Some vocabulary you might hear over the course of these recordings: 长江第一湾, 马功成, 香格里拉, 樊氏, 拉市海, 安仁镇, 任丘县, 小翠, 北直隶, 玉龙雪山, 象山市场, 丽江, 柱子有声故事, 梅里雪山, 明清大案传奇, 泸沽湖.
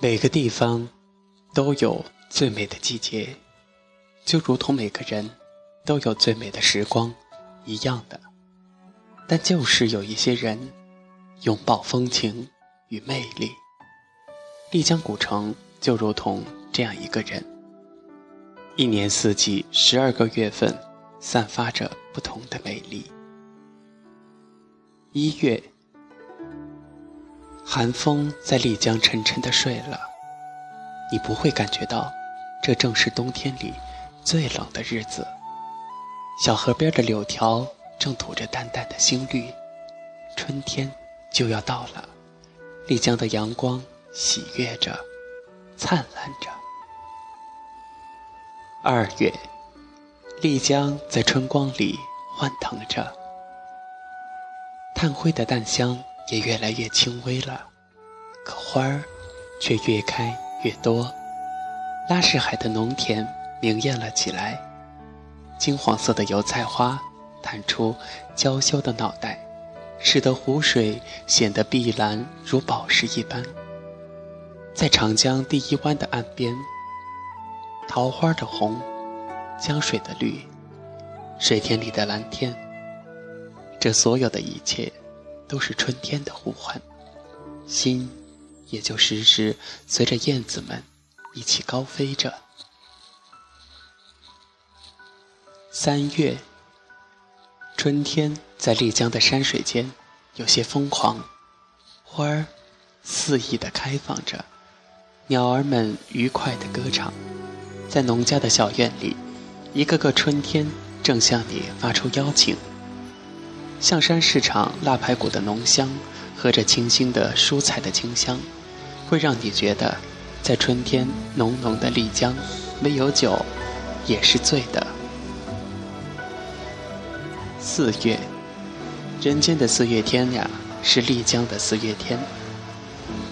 每个地方都有最美的季节，就如同每个人都有最美的时光一样的。但就是有一些人拥抱风情与魅力，丽江古城就如同这样一个人，一年四季12个月份散发着不同的美丽。1月，寒风在丽江沉沉地睡了，你不会感觉到这正是冬天里最冷的日子。小河边的柳条正吐着淡淡的腥绿，春天就要到了。丽江的阳光喜悦着，灿烂着。2月，丽江在春光里欢腾着，炭灰的淡香也越来越轻微了，可花儿却越开越多。拉市海的农田明艳了起来，金黄色的油菜花探出娇羞的脑袋，使得湖水显得碧蓝如宝石一般。在长江第一湾的岸边，桃花的红，江水的绿，水田里的蓝天，这所有的一切都是春天的呼唤，心也就时时随着燕子们一起高飞着。3月，春天在丽江的山水间有些疯狂，花儿肆意地开放着，鸟儿们愉快地歌唱，在农家的小院里，一个个春天正向你发出邀请。象山市场腊排骨的浓香和着清新的蔬菜的清香，会让你觉得在春天浓浓的丽江，没有酒也是醉的。4月，人间的四月天呀，是丽江的四月天。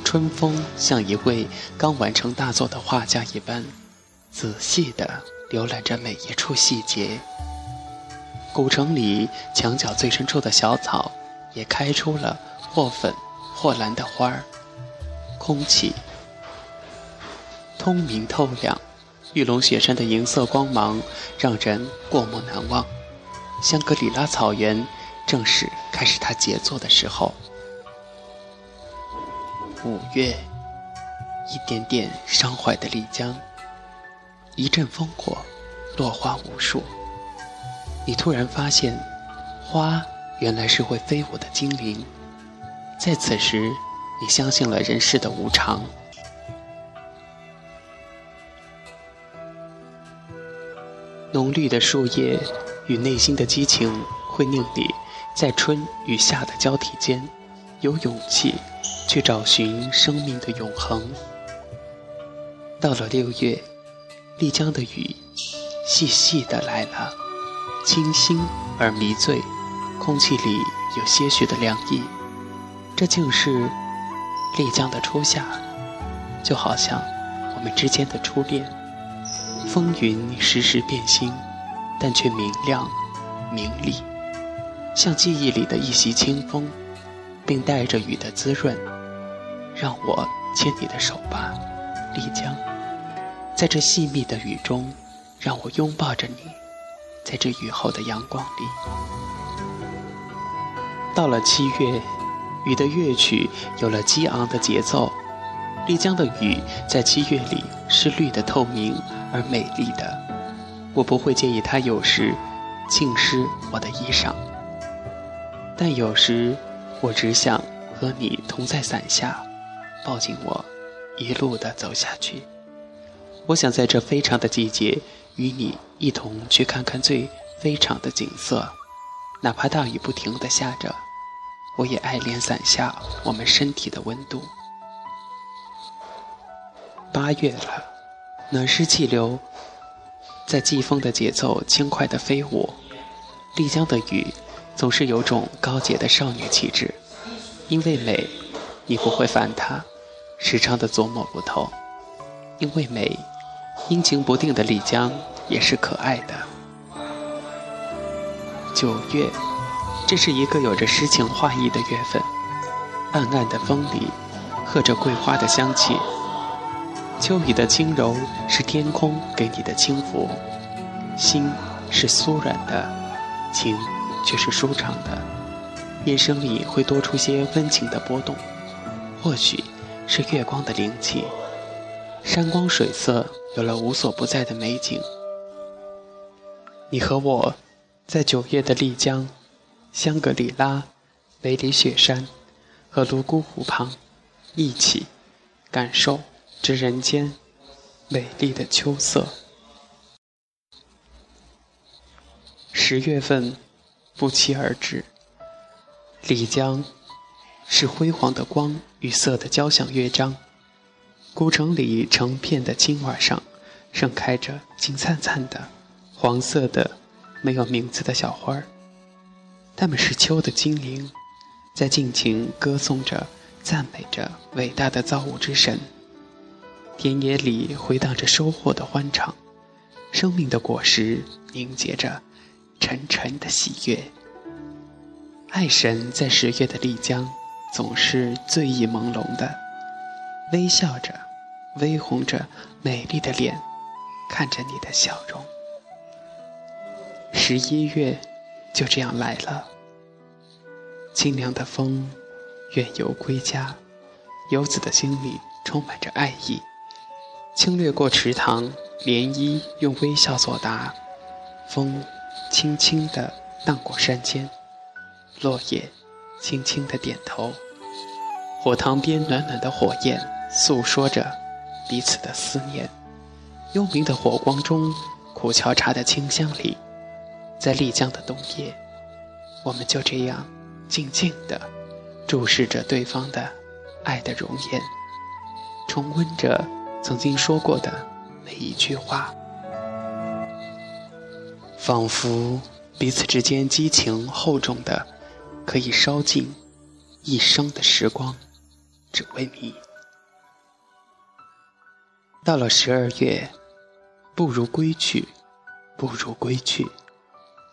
春风像一位刚完成大作的画家一般，仔细地浏览着每一处细节。古城里墙角最深处的小草也开出了或粉或蓝的花儿，空气通明透亮，玉龙雪山的银色光芒让人过目难忘。香格里拉草原正是开始它杰作的时候。5月，一点点伤怀的丽江，一阵烽火，落花无数。你突然发现，花原来是会飞舞的精灵。在此时，你相信了人世的无常。浓绿的树叶与内心的激情，会令你在春与夏的交替间，有勇气去找寻生命的永恒。到了6月，丽江的雨细细地来了，清新而迷醉，空气里有些许的凉意，这竟是丽江的初夏，就好像我们之间的初恋。风云时时变新，但却明亮明丽，像记忆里的一袭清风，并带着雨的滋润。让我牵你的手吧，丽江，在这细密的雨中，让我拥抱着你，在这雨后的阳光里。到了7月，雨的乐曲有了激昂的节奏。丽江的雨在7月里是绿的透明而美丽的，我不会介意它有时浸湿我的衣裳，但有时我只想和你同在伞下，抱紧我，一路的走下去。我想在这非常的季节，与你一同去看看最非常的景色，哪怕大雨不停地下着，我也爱怜伞下我们身体的温度。8月了，暖湿气流在季风的节奏轻快地飞舞。丽江的雨总是有种高洁的少女气质，因为美，你不会烦它，时常的琢磨不透。因为美，阴晴不定的丽江也是可爱的。9月，这是一个有着诗情画意的月份，暗暗的风里，和着桂花的香气，秋雨的轻柔是天空给你的轻拂，心是酥软的，情却是舒畅的。夜深里会多出些温情的波动，或许是月光的灵气。山光水色有了无所不在的美景。你和我在9月的丽江、香格里拉、梅里雪山和泸沽湖旁一起感受这人间美丽的秋色。10月份不期而至，丽江是辉煌的光与色的交响乐章，古城里成片的青瓦上盛开着金灿灿的黄色的没有名字的小花儿，它们是秋的精灵，在尽情歌颂着赞美着伟大的造物之神。田野里回荡着收获的欢唱，生命的果实凝结着沉沉的喜悦。爱神在10月的丽江总是醉意朦胧的，微笑着微红着美丽的脸，看着你的笑容。11月就这样来了，清凉的风远游归家，游子的心里充满着爱意，轻掠过池塘，涟漪用微笑作答，风轻轻地荡过山间，落叶轻轻地点头，火塘边暖暖的火焰诉说着彼此的思念。幽冥的火光中，苦荞茶的清香里，在丽江的冬夜，我们就这样静静地注视着对方的爱的容颜，重温着曾经说过的每一句话，仿佛彼此之间激情厚重的可以烧尽一生的时光，只为你。到了12月，不如归去，不如归去，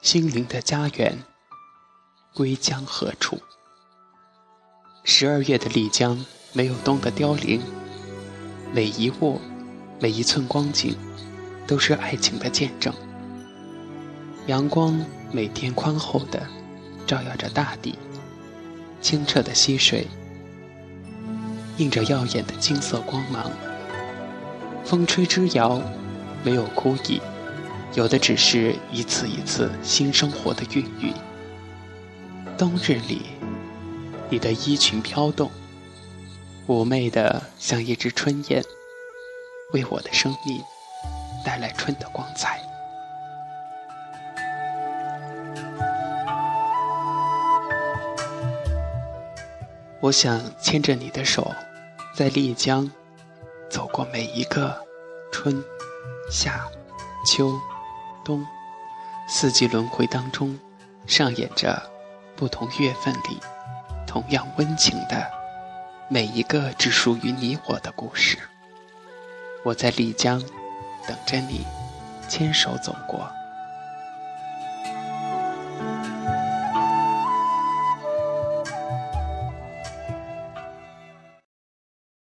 心灵的家园，归江何处？12月的丽江没有冬的凋零，每一握，每一寸光景，都是爱情的见证。阳光每天宽厚的照耀着大地，清澈的溪水映着耀眼的金色光芒。风吹枝摇，没有枯意，有的只是一次一次新生活的孕育。冬日里，你的衣裙飘动，妩媚的像一只春燕，为我的生命带来春的光彩。我想牵着你的手，在丽江走过每一个春夏秋冬，四季轮回当中上演着不同月份里同样温情的每一个只属于你我的故事。我在丽江等着你牵手走过。